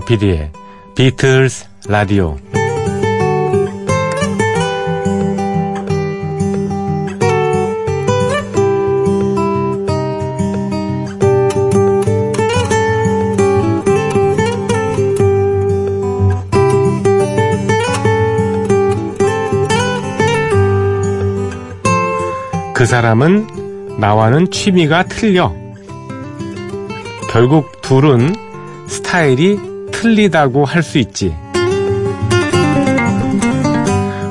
조PD의 비틀즈 라디오. 그 사람은 나와는 취미가 틀려. 결국 둘은 스타일이 틀리다고 할 수 있지.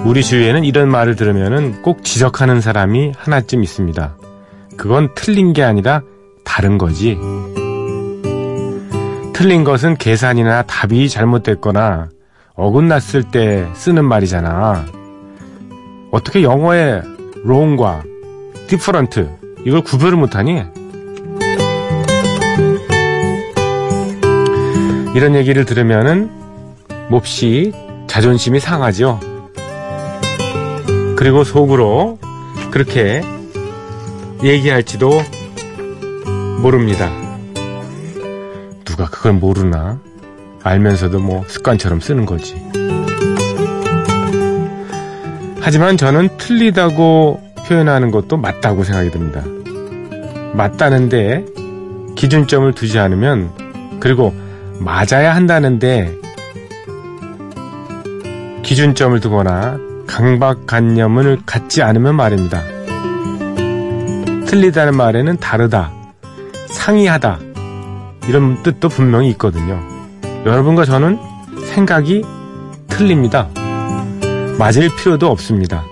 우리 주위에는 이런 말을 들으면 꼭 지적하는 사람이 하나쯤 있습니다. 그건 틀린 게 아니라 다른 거지. 틀린 것은 계산이나 답이 잘못됐거나 어긋났을 때 쓰는 말이잖아. 어떻게 영어에 wrong과 different 이걸 구별을 못하니? 이런 얘기를 들으면은 몹시 자존심이 상하죠. 그리고 속으로 그렇게 얘기할지도 모릅니다. 누가 그걸 모르나? 알면서도 뭐 습관처럼 쓰는 거지. 하지만 저는 틀리다고 표현하는 것도 맞다고 생각이 듭니다. 맞다는데 기준점을 두지 않으면, 그리고 맞아야 한다는데 기준점을 두거나 강박관념을 갖지 않으면 말입니다. 틀리다는 말에는 다르다, 상이하다 이런 뜻도 분명히 있거든요. 여러분과 저는 생각이 틀립니다. 맞을 필요도 없습니다.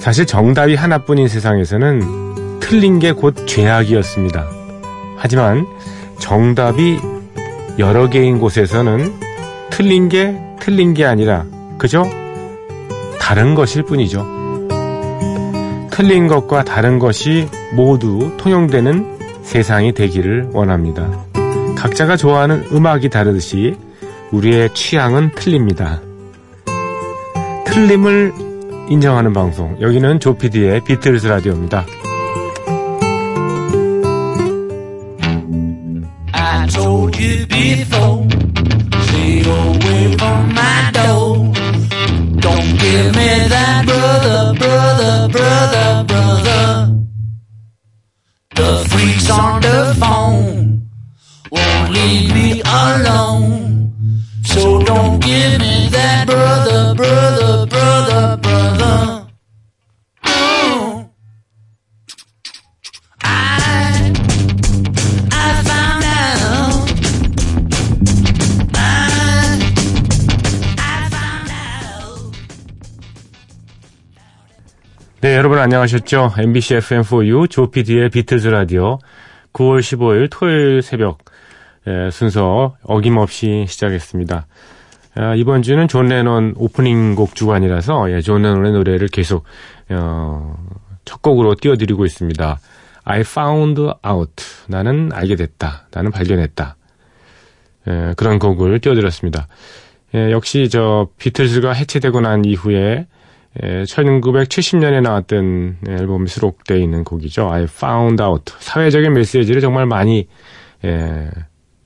사실 정답이 하나뿐인 세상에서는 틀린 게 곧 죄악이었습니다. 하지만 정답이 여러 개인 곳에서는 틀린 게 아니라 그저 다른 것일 뿐이죠. 틀린 것과 다른 것이 모두 통용되는 세상이 되기를 원합니다. 각자가 좋아하는 음악이 다르듯이 우리의 취향은 틀립니다. 틀림을 인정하는 방송, 여기는 조PD의 비틀즈 라디오입니다. I told you before, stay away from my door. Don't give me that brother. The freaks on the phone won't leave me alone. So don't give me that brother. 네, 여러분 안녕하셨죠? MBC FM4U 조PD의 비틀즈 라디오 9월 15일 토요일 새벽 순서 어김없이 시작했습니다. 이번 주는 존 레논 오프닝 곡 주간이라서 존 레논의 노래를 계속 첫 곡으로 띄워드리고 있습니다. I found out. 나는 알게 됐다. 나는 발견했다. 그런 곡을 띄워드렸습니다. 역시 저 비틀즈가 해체되고 난 이후에 1970년에 나왔던 앨범이 수록되어 있는 곡이죠. I found out. 사회적인 메시지를 정말 많이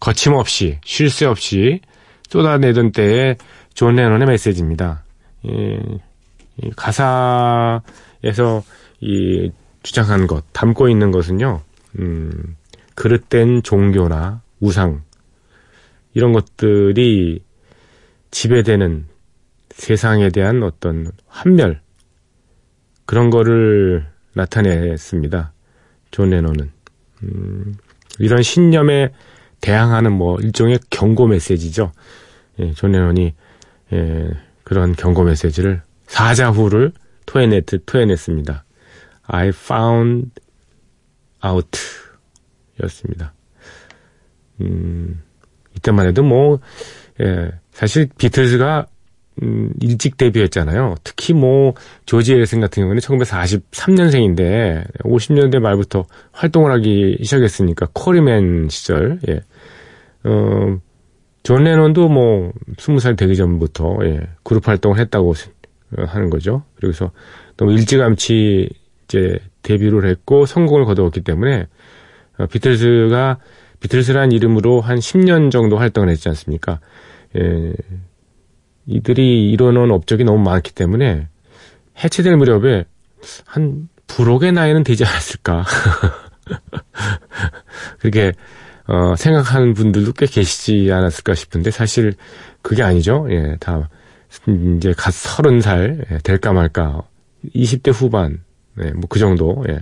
거침없이 쉴 새 없이 쏟아내던 때의 존 레논의 메시지입니다. 이 가사에서 이 주장한 것, 담고 있는 것은요, 그릇된 종교나 우상 이런 것들이 지배되는 세상에 대한 어떤 환멸, 그런 거를 나타냈습니다. 존 레논은 이런 신념에 대항하는 뭐 일종의 경고 메시지죠. 존 레논이 그런 경고 메시지를 사자후를 토해냈습니다. I found out 였습니다. 이때만 해도 뭐 사실 비틀즈가 일찍 데뷔했잖아요. 특히 뭐 조지 해리슨 같은 경우는 1943년생인데 50년대 말부터 활동을 하기 시작했으니까 커리맨 시절. 존 레논도 뭐 20살 되기 전부터 그룹 활동을 했다고 하는 거죠. 그래서 너무 일찌감치 이제 데뷔를 했고 성공을 거두었기 때문에 비틀즈가 비틀즈란 이름으로 한 10년 정도 활동을 했지 않습니까? 예, 이들이 이뤄놓은 업적이 너무 많기 때문에 해체될 무렵에 한 불혹의 나이는 되지 않았을까. 그렇게 생각하는 분들도 꽤 계시지 않았을까 싶은데 사실 그게 아니죠. 예, 다 이제 갓 30살 예, 될까 말까 20대 후반 예, 뭐 그 정도 예.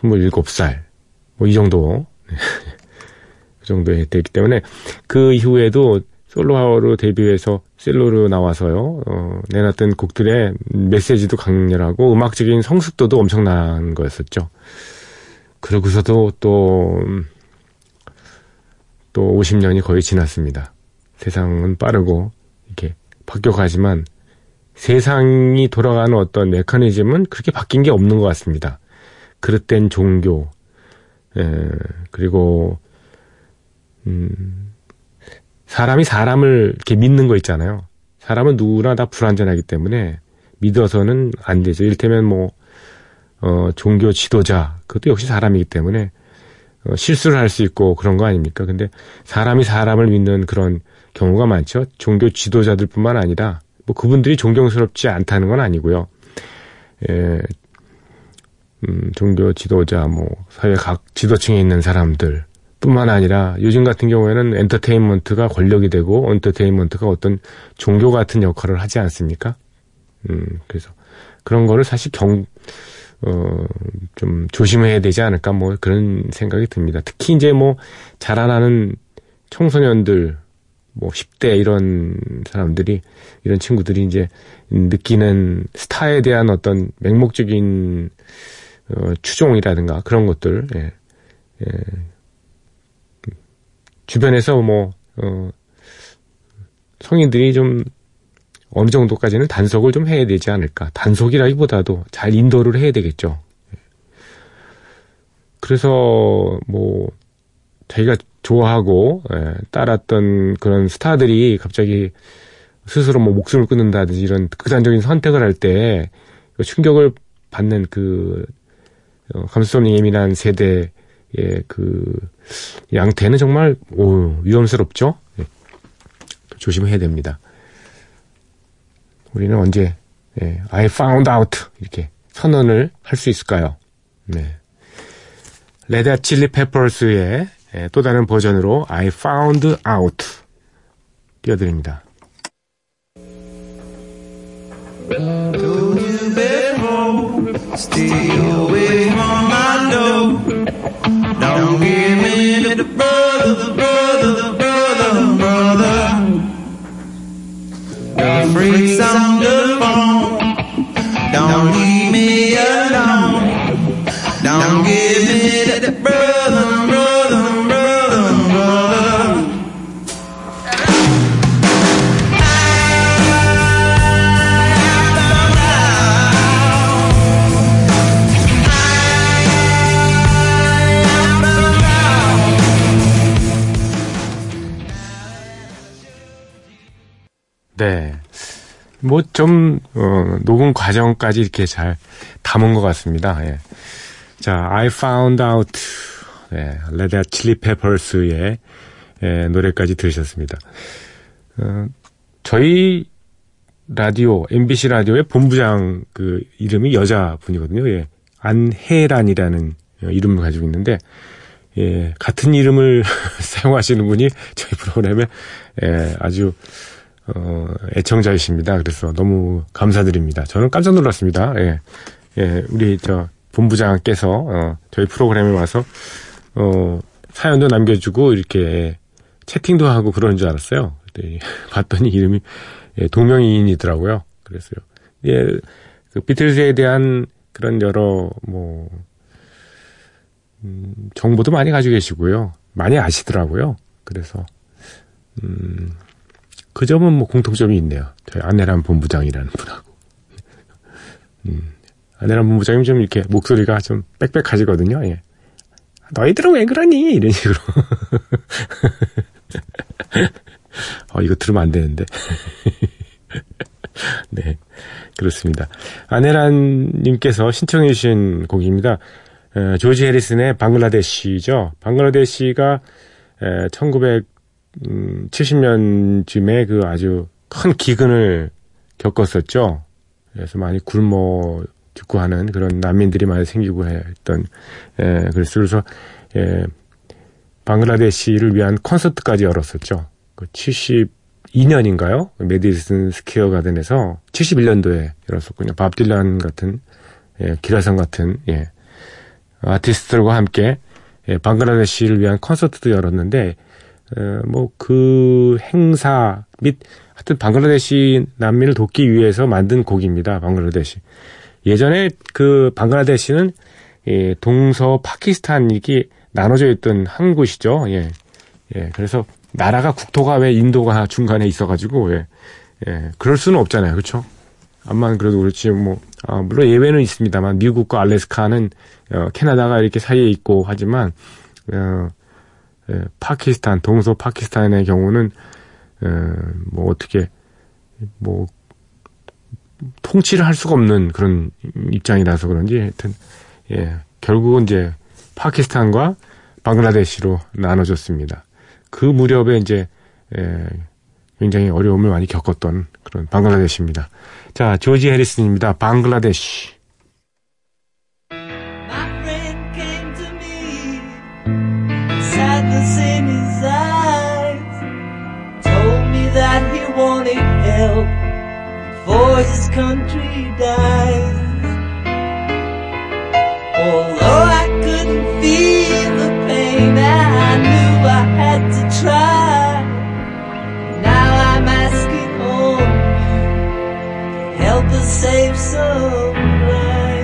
27살 뭐 이 정도 그 정도에 됐기 때문에 그 이후에도 솔로로 데뷔해서 셀로로 나와서요 내놨던 곡들의 메시지도 강렬하고 음악적인 성숙도도 엄청난 거였었죠. 그러고서도 또 50년이 거의 지났습니다. 세상은 빠르고 이렇게 바뀌어가지만 세상이 돌아가는 어떤 메커니즘은 그렇게 바뀐 게 없는 것 같습니다. 그릇된 종교 그리고 사람이 사람을 이렇게 믿는 거 있잖아요. 사람은 누구나 다 불완전하기 때문에 믿어서는 안 되죠. 이를테면 뭐 종교 지도자 그것도 역시 사람이기 때문에 실수를 할 수 있고 그런 거 아닙니까? 근데 사람이 사람을 믿는 그런 경우가 많죠. 종교 지도자들뿐만 아니라 뭐 그분들이 존경스럽지 않다는 건 아니고요. 예, 종교 지도자, 뭐 사회 각 지도층에 있는 사람들 뿐만 아니라 요즘 같은 경우에는 엔터테인먼트가 권력이 되고 엔터테인먼트가 어떤 종교 같은 역할을 하지 않습니까? 그래서 그런 거를 사실 좀 조심해야 되지 않을까 뭐 그런 생각이 듭니다. 특히 이제 뭐 자라나는 청소년들 뭐 10대 이런 사람들이 이런 친구들이 이제 느끼는 스타에 대한 어떤 맹목적인 추종이라든가 그런 것들 예. 주변에서 뭐 성인들이 좀 어느 정도까지는 단속을 좀 해야 되지 않을까. 단속이라기보다도 잘 인도를 해야 되겠죠. 그래서 뭐 자기가 좋아하고 따랐던 그런 스타들이 갑자기 스스로 뭐 목숨을 끊는다든지 이런 극단적인 선택을 할 때 충격을 받는 그 감수성이 예민한 세대의 그 양태는 정말 위험스럽죠. 조심해야 됩니다. 우리는 언제 I found out 이렇게 선언을 할 수 있을까요? 네. 레드 핫 칠리 페퍼스의 또 다른 버전으로 I found out 띄워드립니다. Don't freak on the phone. Don't leave me alone. Don't give me that brother. 네. 뭐 좀 녹음 과정까지 이렇게 잘 담은 것 같습니다. 예. 자, I found out. 네, 레드 핫 칠리 페퍼스의 노래까지 들으셨습니다. 저희 라디오 MBC 라디오의 본부장 그 이름이 여자분이거든요. 예. 안혜란이라는 이름을 가지고 있는데 예, 같은 이름을 사용하시는 분이 저희 프로그램에 예, 아주 애청자이십니다. 그래서 너무 감사드립니다. 저는 깜짝 놀랐습니다. 예, 우리 본부장께서 저희 프로그램에 와서 사연도 남겨주고 이렇게 채팅도 하고 그러는 줄 알았어요. 그때 봤더니 이름이 동명이인이더라고요. 그래서요. 예, 그 비틀즈에 대한 그런 여러 뭐 정보도 많이 가지고 계시고요. 많이 아시더라고요. 그래서 그 점은 뭐 공통점이 있네요. 저희 안혜란 본부장이라는 분하고. 안혜란 본부장님 좀 이렇게 목소리가 좀 빽빽하시거든요. 예. 너희들은 왜 그러니? 이런 식으로. 이거 들으면 안 되는데. 네. 그렇습니다. 안혜란님께서 신청해주신 곡입니다. 조지 해리슨의 방글라데시죠. 방글라데시가 1970년쯤에 그 아주 큰 기근을 겪었었죠. 그래서 많이 굶어 죽고 하는 그런 난민들이 많이 생기고 했던, 그래서 방글라데시를 위한 콘서트까지 열었었죠. 그 72년인가요? 메디슨 스퀘어 가든에서 71년도에 열었었군요. 밥 딜런 같은, 기라성 같은, 아티스트들과 함께, 방글라데시를 위한 콘서트도 열었는데, 그 행사 및, 하여튼 방글라데시 난민을 돕기 위해서 만든 곡입니다. 방글라데시. 예전에 그 방글라데시는, 동서 파키스탄이 나눠져 있던 한 곳이죠. 그래서 나라가 국토가 왜 인도가 중간에 있어가지고, 그럴 수는 없잖아요. 그렇죠? 암만 그래도 그렇지, 물론 예외는 있습니다만, 미국과 알래스카는, 캐나다가 이렇게 사이에 있고 하지만, 파키스탄, 동서 파키스탄의 경우는, 통치를 할 수가 없는 그런 입장이라서 그런지, 하여튼, 결국은 이제, 파키스탄과 방글라데시로 나눠졌습니다. 그 무렵에 이제 굉장히 어려움을 많이 겪었던 그런 방글라데시입니다. 자, 조지 해리슨입니다. 방글라데시. My friend came to me, sadness in his eyes, told me that he wanted help before his country dies. Although I couldn't feel the pain, I knew I had to try. Now I'm asking home to help us save some lives.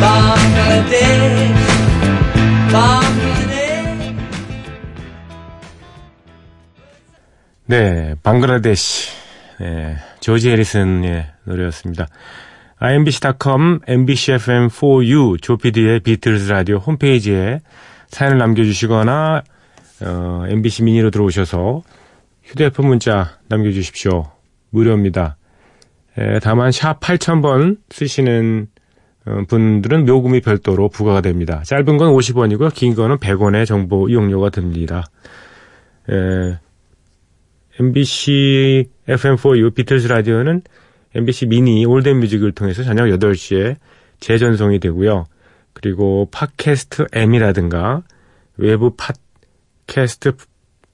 Bangladesh, Bangladesh. 네, 방글라데시, 조지 해리슨의 노래였습니다. imbc.com, MBC FM4U, 조피디의 비틀즈 라디오 홈페이지에 사연을 남겨주시거나 MBC 미니로 들어오셔서 휴대폰 문자 남겨주십시오. 무료입니다. 다만 샵 8000번 쓰시는 분들은 요금이 별도로 부과가 됩니다. 짧은 건 50원이고요. 긴 거는 100원의 정보 이용료가 듭니다. MBC FM4U 비틀즈 라디오는 MBC 미니 올댓 뮤직을 통해서 저녁 8시에 재전송이 되고요. 그리고 팟캐스트 M이라든가 외부 팟캐스트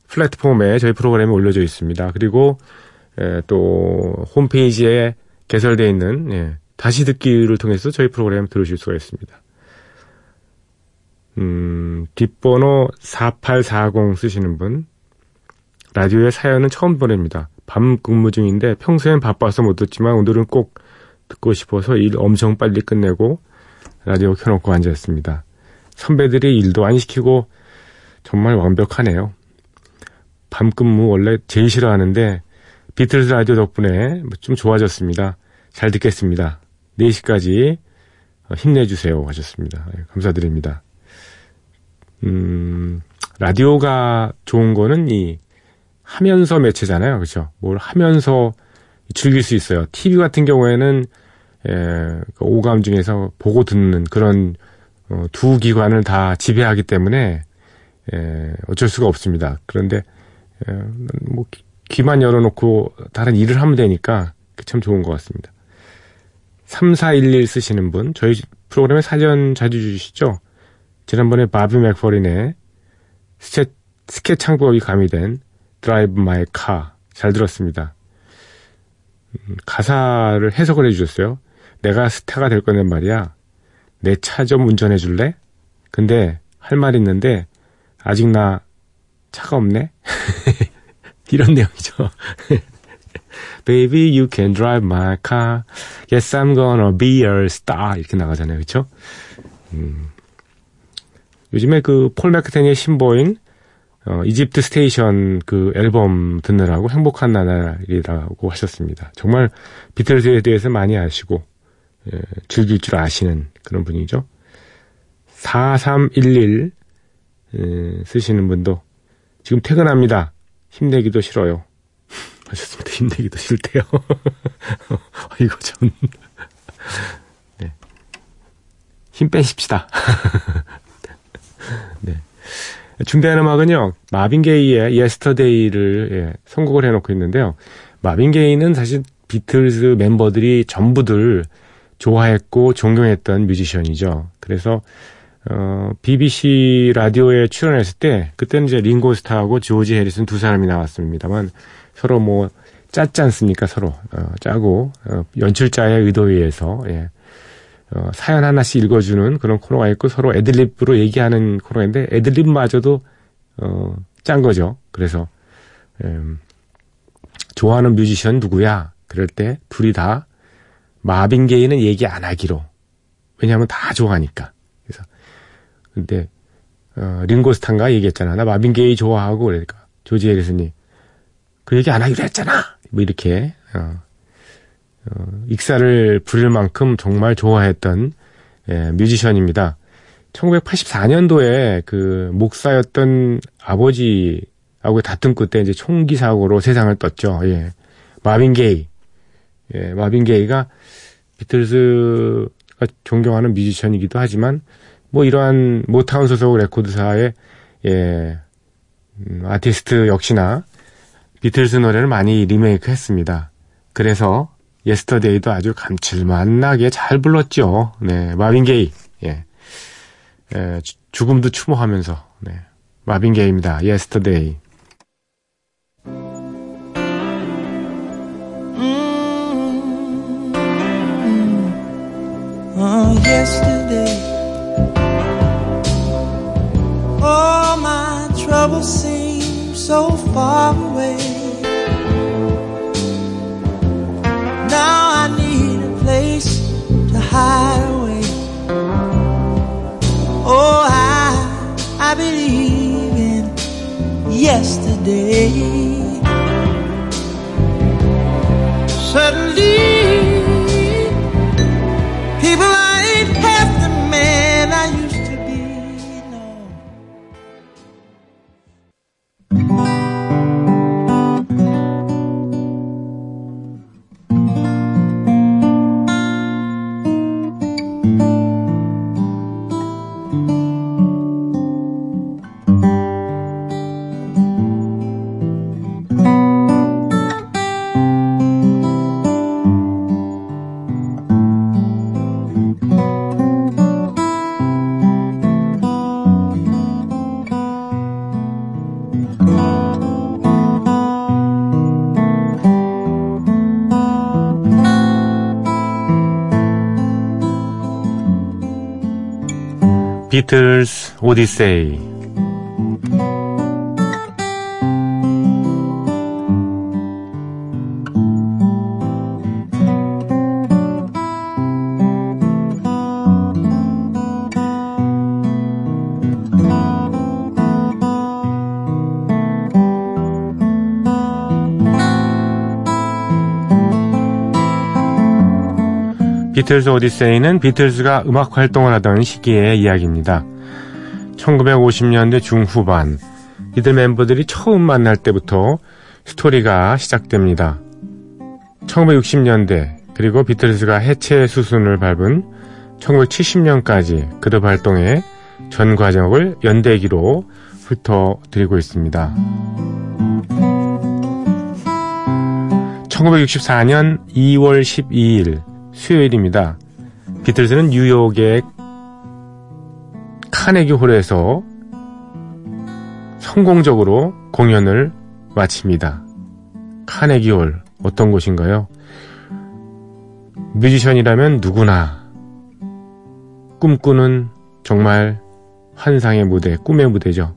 플랫폼에 저희 프로그램이 올려져 있습니다. 그리고 또 홈페이지에 개설되어 있는 다시 듣기를 통해서 저희 프로그램 들으실 수가 있습니다. 뒷번호 4840 쓰시는 분. 라디오의 사연은 처음 보냅니다. 밤 근무 중인데 평소엔 바빠서 못 듣지만 오늘은 꼭 듣고 싶어서 일 엄청 빨리 끝내고 라디오 켜놓고 앉았습니다. 선배들이 일도 안 시키고 정말 완벽하네요. 밤 근무 원래 제일 싫어하는데 비틀즈 라디오 덕분에 좀 좋아졌습니다. 잘 듣겠습니다. 4시까지 힘내주세요 하셨습니다. 감사드립니다. 라디오가 좋은 거는 이 하면서 매체잖아요. 그렇죠? 뭘 하면서 즐길 수 있어요. TV 같은 경우에는 오감 중에서 보고 듣는 그런 두 기관을 다 지배하기 때문에 어쩔 수가 없습니다. 그런데 귀만 열어놓고 다른 일을 하면 되니까 참 좋은 것 같습니다. 3411 쓰시는 분, 저희 프로그램에 사전 자주 주시죠? 지난번에 바비 맥퍼린의 스케치 창법이 가미된 드라이브 마이 카 잘 들었습니다. 가사를 해석을 해주셨어요. 내가 스타가 될 거는 말이야. 내 차 좀 운전해 줄래? 근데 할 말 있는데 아직 나 차가 없네. 이런 내용이죠. Baby, you can drive my car. Yes, I'm gonna be a star. 이렇게 나가잖아요, 그렇죠? 요즘에 그 폴 맥카트니의 신보인 이집트 스테이션 그 앨범 듣느라고 행복한 나날이라고 하셨습니다. 정말 비틀즈에 대해서 많이 아시고 즐길 줄 아시는 그런 분이죠. 4311 쓰시는 분도 지금 퇴근합니다. 힘내기도 싫어요. 하셨습니다. 힘내기도 싫대요. 이거 전. 네. 힘 빼십시다. 네. 준비한 음악은요, 마빈 게이의 예스터데이를 예, 선곡을 해놓고 있는데요. 마빈 게이는 사실 비틀즈 멤버들이 전부들 좋아했고 존경했던 뮤지션이죠. 그래서 BBC 라디오에 출연했을 때 그때는 이제 링고스타하고 조지 해리슨 두 사람이 나왔습니다만 서로 뭐 짰지 않습니까? 서로 짜고 연출자의 의도에 의해서 예. 사연 하나씩 읽어주는 그런 코너가 있고 서로 애드립으로 얘기하는 코너인데 애드립마저도 짠 거죠. 그래서 좋아하는 뮤지션 누구야? 그럴 때 둘이 다 마빈 게이는 얘기 안 하기로. 왜냐하면 다 좋아하니까. 그래서 근데 링고스탄가 얘기했잖아. 나 마빈 게이 좋아하고 그러니까 조지 해리슨이 그 얘기 안 하기로 했잖아. 뭐 이렇게 익사를 부릴 만큼 정말 좋아했던 예, 뮤지션입니다. 1984년도에 그 목사였던 아버지하고 다툼 끝에 이제 총기 사고로 세상을 떴죠. 예. 마빈 게이. 예, 마빈 게이가 비틀즈가 존경하는 뮤지션이기도 하지만 뭐 이러한 모타운 소속 레코드사의 예, 아티스트 역시나 비틀즈 노래를 많이 리메이크했습니다. 그래서 예스터데이도 아주 감칠맛나게 잘 불렀죠. 네, 마빈 게이. 예. 예, 죽음도 추모하면서. 네. 마빈 게이입니다. 예스터데이. Oh, yesterday. Oh, my trouble seems so far away. Now I need a place to hide away. Oh, I believe in yesterday. Suddenly, people ain't half the man I used to be. No. 비틀즈 오디세이. 비틀즈 오디세이는 비틀즈가 음악 활동을 하던 시기의 이야기입니다. 1950년대 중후반 이들 멤버들이 처음 만날 때부터 스토리가 시작됩니다. 1960년대 그리고 비틀즈가 해체 수순을 밟은 1970년까지 그들 활동의 전 과정을 연대기로 훑어드리고 있습니다. 1964년 2월 12일 수요일입니다. 비틀즈는 뉴욕의 카네기 홀에서 성공적으로 공연을 마칩니다. 카네기 홀 어떤 곳인가요? 뮤지션이라면 누구나 꿈꾸는 정말 환상의 무대, 꿈의 무대죠.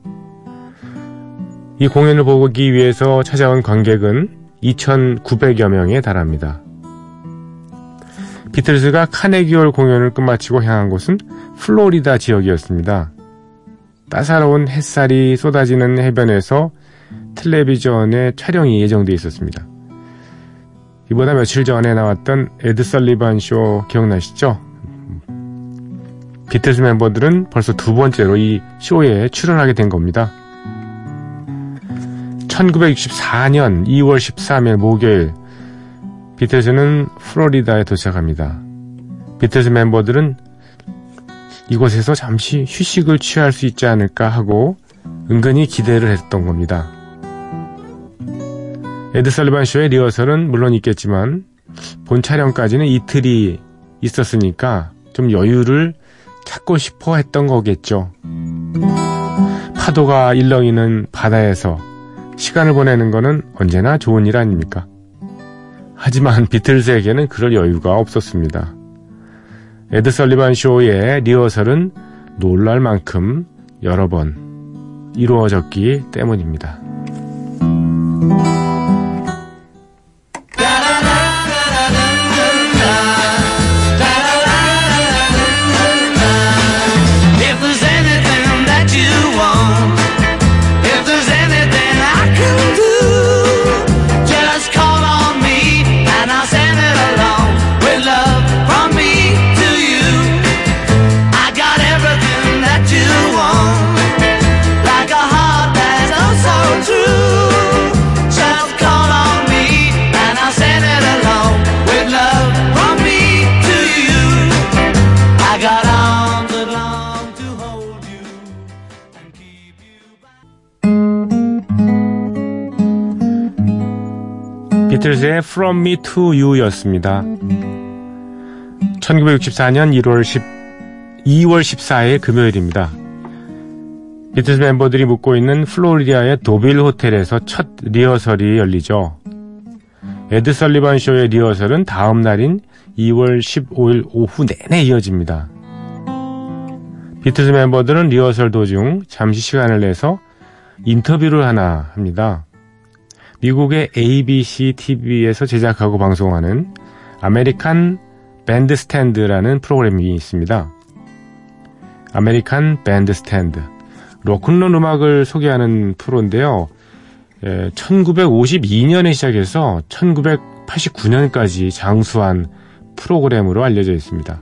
이 공연을 보기 위해서 찾아온 관객은 2,900여 명에 달합니다. 비틀즈가 카네기홀 공연을 끝마치고 향한 곳은 플로리다 지역이었습니다. 따사로운 햇살이 쏟아지는 해변에서 텔레비전의 촬영이 예정되어 있었습니다. 이보다 며칠 전에 나왔던 에드 설리번 쇼 기억나시죠? 비틀즈 멤버들은 벌써 두 번째로 이 쇼에 출연하게 된 겁니다. 1964년 2월 13일 목요일 비틀즈는 플로리다에 도착합니다. 비틀즈 멤버들은 이곳에서 잠시 휴식을 취할 수 있지 않을까 하고 은근히 기대를 했던 겁니다. 에드 설리번 쇼의 리허설은 물론 있겠지만 본 촬영까지는 이틀이 있었으니까 좀 여유를 찾고 싶어 했던 거겠죠. 파도가 일렁이는 바다에서 시간을 보내는 거는 언제나 좋은 일 아닙니까? 하지만 비틀즈에게는 그럴 여유가 없었습니다. 에드 설리번 쇼의 리허설은 놀랄 만큼 여러 번 이루어졌기 때문입니다. 비틀즈의 From Me to You였습니다. 1964년 2월 14일 금요일입니다. 비틀즈 멤버들이 묵고 있는 플로리다의 도빌 호텔에서 첫 리허설이 열리죠. 에드 설리번 쇼의 리허설은 다음 날인 2월 15일 오후 내내 이어집니다. 비틀즈 멤버들은 리허설 도중 잠시 시간을 내서 인터뷰를 하나 합니다. 미국의 ABC TV에서 제작하고 방송하는 아메리칸 밴드스탠드라는 프로그램이 있습니다. 아메리칸 밴드스탠드, 로큰롤 음악을 소개하는 프로인데요. 1952년에 시작해서 1989년까지 장수한 프로그램으로 알려져 있습니다.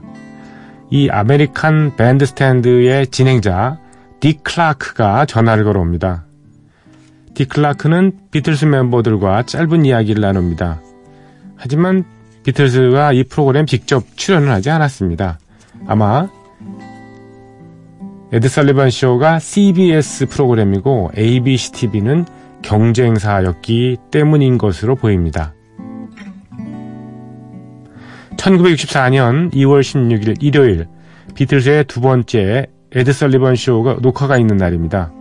이 아메리칸 밴드스탠드의 진행자 딕 클라크가 전화를 걸어옵니다. 딕 클라크는 비틀스 멤버들과 짧은 이야기를 나눕니다. 하지만 비틀스가 이 프로그램 직접 출연을 하지 않았습니다. 아마 에드 설리번 쇼가 CBS 프로그램이고 ABC TV는 경쟁사였기 때문인 것으로 보입니다. 1964년 2월 16일 일요일, 비틀스의 두 번째 에드 설리번 쇼가 녹화가 있는 날입니다.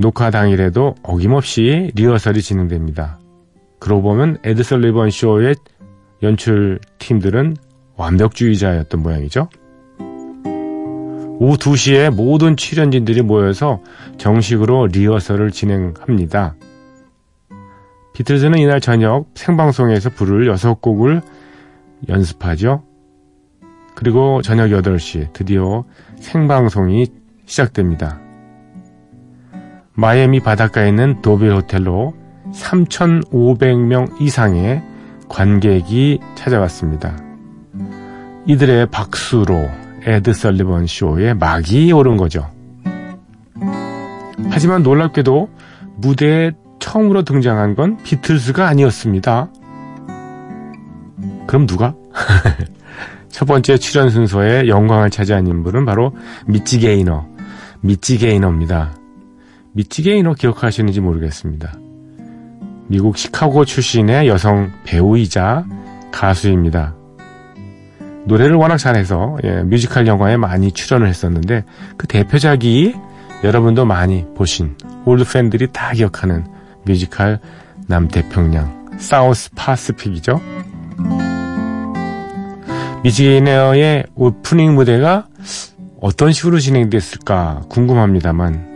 녹화 당일에도 어김없이 리허설이 진행됩니다. 그러고 보면 에드 설리번 쇼의 연출팀들은 완벽주의자였던 모양이죠. 오후 2시에 모든 출연진들이 모여서 정식으로 리허설을 진행합니다. 비틀즈는 이날 저녁 생방송에서 부를 6곡을 연습하죠. 그리고 저녁 8시 드디어 생방송이 시작됩니다. 마이애미 바닷가에 있는 도빌 호텔로 3,500명 이상의 관객이 찾아왔습니다. 이들의 박수로 에드 설리번 쇼의 막이 오른 거죠. 하지만 놀랍게도 무대에 처음으로 등장한 건 비틀즈가 아니었습니다. 그럼 누가? 첫 번째 출연 순서에 영광을 차지한 인물은 바로 미치 게이너입니다. 미치 게이너 기억하시는지 모르겠습니다. 미국 시카고 출신의 여성 배우이자 가수입니다. 노래를 워낙 잘해서 뮤지컬 영화에 많이 출연을 했었는데 그 대표작이 여러분도 많이 보신, 올드 팬들이 다 기억하는 뮤지컬 남태평양 사우스 파스픽이죠. 미치 게이너의 오프닝 무대가 어떤 식으로 진행됐을까 궁금합니다만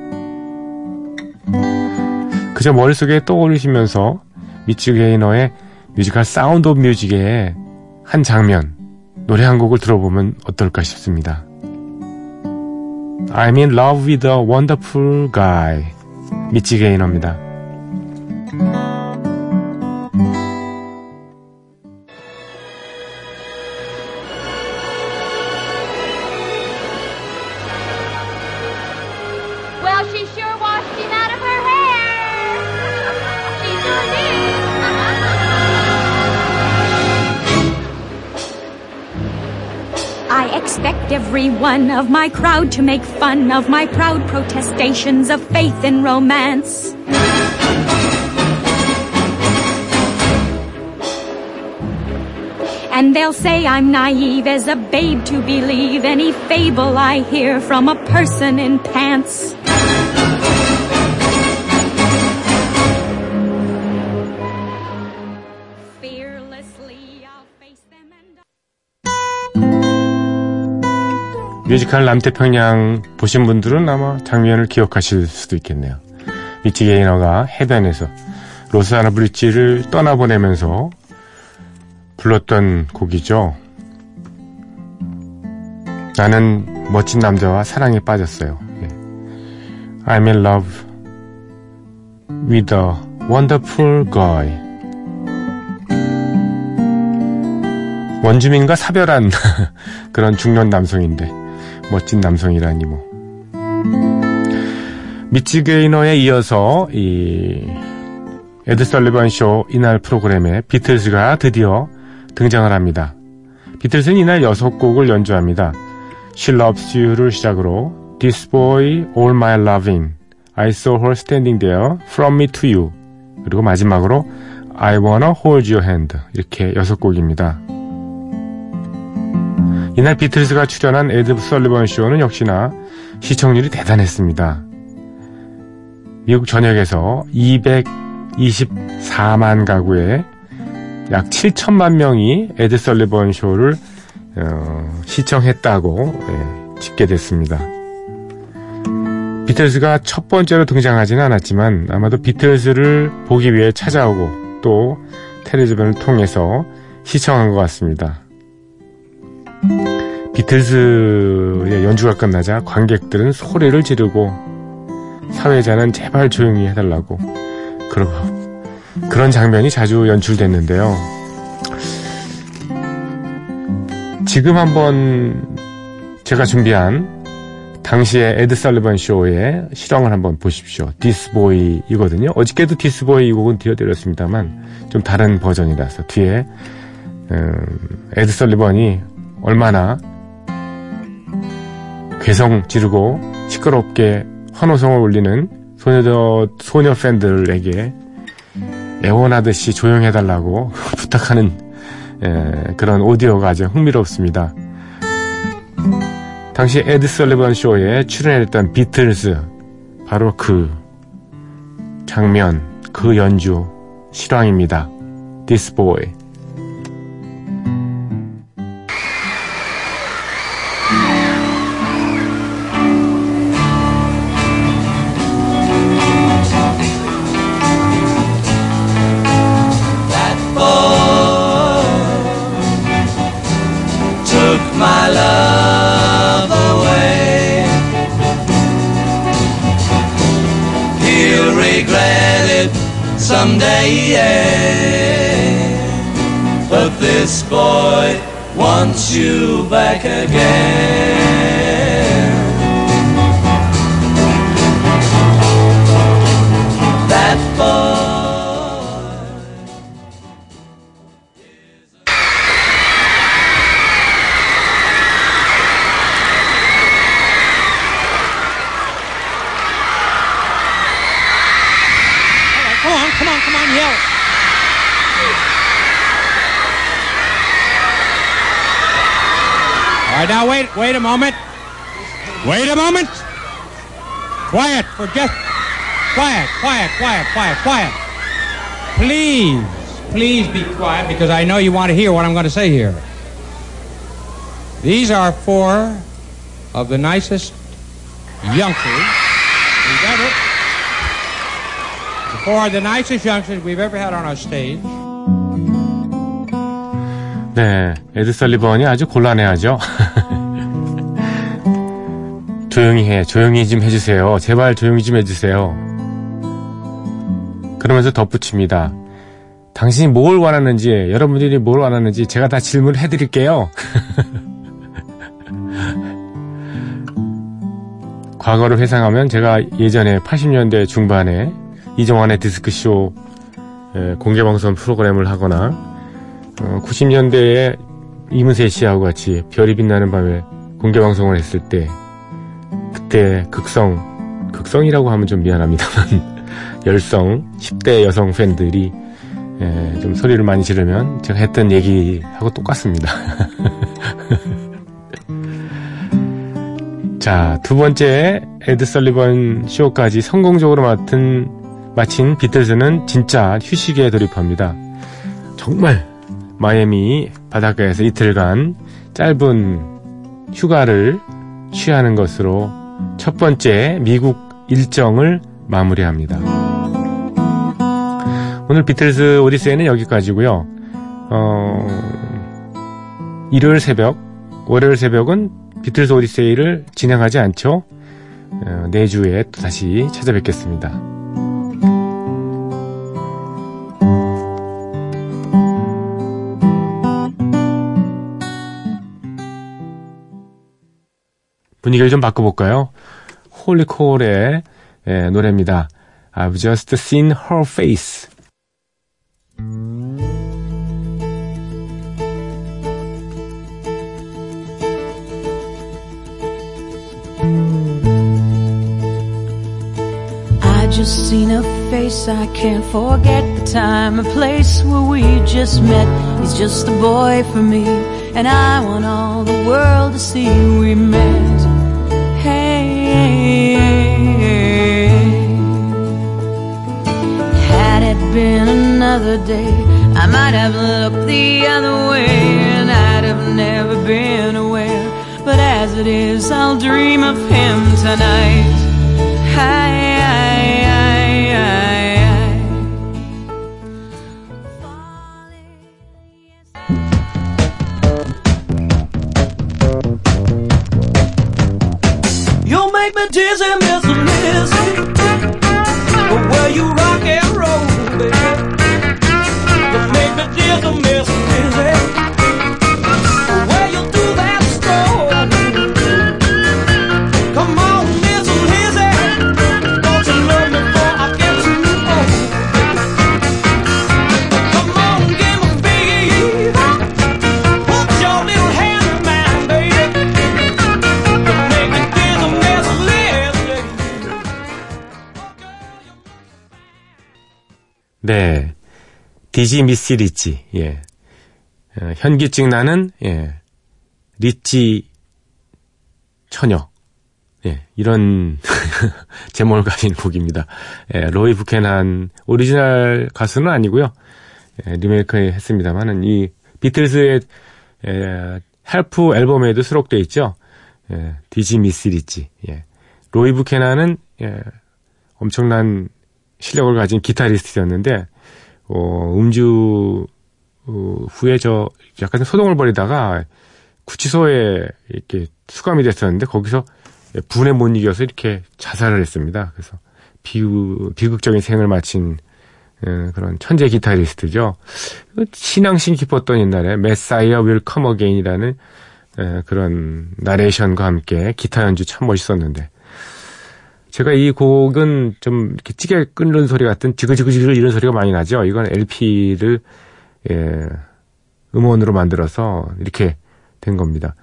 그저 머릿속에 떠오르시면서 미치 게이너의 뮤지컬 사운드 오브 뮤직의 한 장면, 노래 한 곡을 들어보면 어떨까 싶습니다. I'm in love with a wonderful guy, 미치 게이너입니다. Well, she sure washed it out of her hair. expect every one of my crowd to make fun of my proud protestations of faith in romance. And they'll say I'm naive as a babe to believe any fable I hear from a person in pants. 뮤지컬 남태평양 보신 분들은 아마 장면을 기억하실 수도 있겠네요. 미치 게이너가 해변에서 로스아나 브릿지를 떠나보내면서 불렀던 곡이죠. 나는 멋진 남자와 사랑에 빠졌어요. I'm in love with a wonderful guy. 원주민과 사별한 그런 중년 남성인데 멋진 남성이라니 뭐. 미치 게이너에 이어서 이 에드 설리번 쇼 이날 프로그램에 비틀즈가 드디어 등장을 합니다. 비틀즈는 이날 6곡을 연주합니다. She Loves You를 시작으로 This Boy, All My Lovin', I Saw Her Standing There, From Me To You, 그리고 마지막으로 I Wanna Hold Your Hand, 이렇게 6곡입니다. 이날 비틀즈가 출연한 에드 설리번 쇼는 역시나 시청률이 대단했습니다. 미국 전역에서 224만 가구에 약 7천만 명이 에드 설리번 쇼를 시청했다고 집계됐습니다. 비틀즈가 첫 번째로 등장하지는 않았지만 아마도 비틀즈를 보기 위해 찾아오고 또 텔레비전을 통해서 시청한 것 같습니다. 비틀즈의 연주가 끝나자 관객들은 소리를 지르고 사회자는 제발 조용히 해달라고 그런 장면이 자주 연출됐는데요. 지금 한번 제가 준비한 당시의 에드 설리번 쇼의 실황을 한번 보십시오. This Boy 이거든요. 어저께도 This Boy 이 곡은 띄워드렸습니다만 좀 다른 버전이라서 뒤에 에드 설리번이 얼마나 괴성 지르고 시끄럽게 환호성을 울리는 소녀 팬들에게 애원하듯이 조용해달라고 부탁하는 그런 오디오가 아주 흥미롭습니다. 당시 에드 설리번 쇼에 출연했던 비틀즈, 바로 그 장면, 그 연주 실황입니다. This Boy. But this boy wants you back again. That boy is a... Come on, yell. All right, now wait a moment. Quiet for just... Quiet. Please be quiet because I know you want to hear what I'm going to say here. These are four of the nicest youngsters we've ever... on our stage. 네, 에드 설리번이 아주 곤란해하죠. 조용히 좀 해주세요. 제발 조용히 좀 해주세요. 그러면서 덧붙입니다. 당신이 뭘 원하는지, 여러분들이 뭘 원하는지 제가 다 질문을 해드릴게요. 과거를 회상하면 제가 예전에 80년대 중반에 이종환의 디스크쇼 공개방송 프로그램을 하거나 90년대에 이문세 씨하고 같이 별이 빛나는 밤에 공개 방송을 했을 때 그때 극성이라고 하면 좀 미안합니다만 열성 10대 여성 팬들이 좀 소리를 많이 지르면 제가 했던 얘기하고 똑같습니다. 자, 두 번째 에드 설리번 쇼까지 성공적으로 마친 비틀즈는 진짜 휴식에 돌입합니다. 정말 마이애미 바닷가에서 이틀간 짧은 휴가를 취하는 것으로 첫 번째 미국 일정을 마무리합니다. 오늘 비틀즈 오디세이는 여기까지고요. 일요일 새벽, 월요일 새벽은 비틀즈 오디세이를 진행하지 않죠. 내주에 또 다시 찾아뵙겠습니다. 분위기를 좀 바꿔볼까요? 홀리콜의 노래입니다. I've just seen her face. I've just seen her face. I can't forget the time and place where we just met. He's just a boy for me, and I want all the world to see we met. Had it been another day, I might have looked the other way, and I'd have never been aware. But as it is, I'll dream of him tonight. Make me dizzy, Missy, Missy. But where you rock and roll, baby. But make me dizzy, Missy, Missy. But where you do that story. Come on, Missy, Missy. Don't you love me before I get too old? Come on, give me biggie. Put your little hand in mine, baby. 네, 디지 미시 리치, 예, 현기증 나는 리치 처녀, 이런 제목을 가진 곡입니다. 로이 뷰캐넌 오리지널 가수는 아니고요, 리메이크 했습니다만은 이 비틀즈의 헬프 앨범에도 수록돼 있죠. 디지 미시 리치, 로이 뷰캐넌은 엄청난 실력을 가진 기타리스트였는데, 음주 후에 저 약간 소동을 벌이다가 구치소에 이렇게 수감이 됐었는데 거기서 분에 못 이겨서 이렇게 자살을 했습니다. 그래서 비극적인 생을 마친 그런 천재 기타리스트죠. 신앙심 깊었던 옛날에 메사이어 윌 컴 어게인이라는 그런 나레이션과 함께 기타 연주 참 멋있었는데. 제가 이 곡은 좀 이렇게 찌개 끓는 소리 같은 지글지글 이런 소리가 많이 나죠. 이건 LP를 음원으로 만들어서 이렇게 된 겁니다.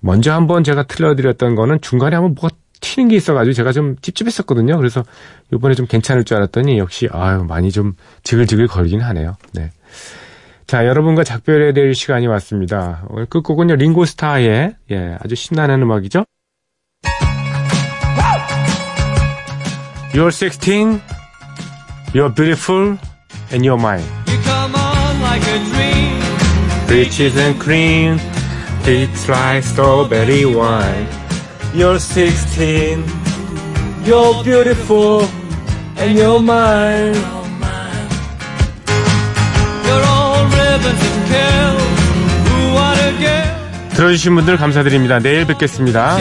먼저 한번 제가 틀려드렸던 거는 중간에 한번 뭐가 튀는 게 있어가지고 제가 좀 찝찝했었거든요. 그래서 이번에 좀 괜찮을 줄 알았더니 역시 많이 좀 지글지글 거리긴 하네요. 네. 자, 여러분과 작별해야 될 시간이 왔습니다. 오늘 끝곡은요, 링고스타의 아주 신나는 음악이죠. You're 16, you're beautiful, and you're mine. You come on like a dream. Peaches and cream, it's like strawberry wine. You're 16, you're beautiful, and you're mine. You're all ribbons and curls. What a girl. 들어주신 분들 감사드립니다. 내일 뵙겠습니다.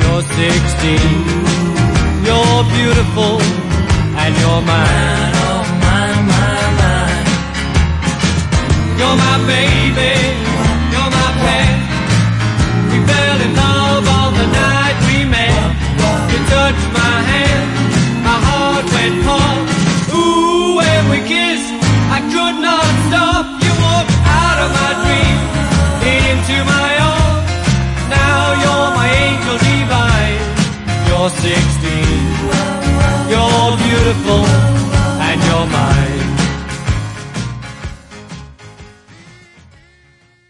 You're 16. You're beautiful and you're mine, oh mine, mine, mine. You're my baby, you're my pet. We fell in love on the night we met. You touched my hand, my heart went pump. Ooh, when we kissed, I could not stop. You walked out of my dreams into my arms. Now.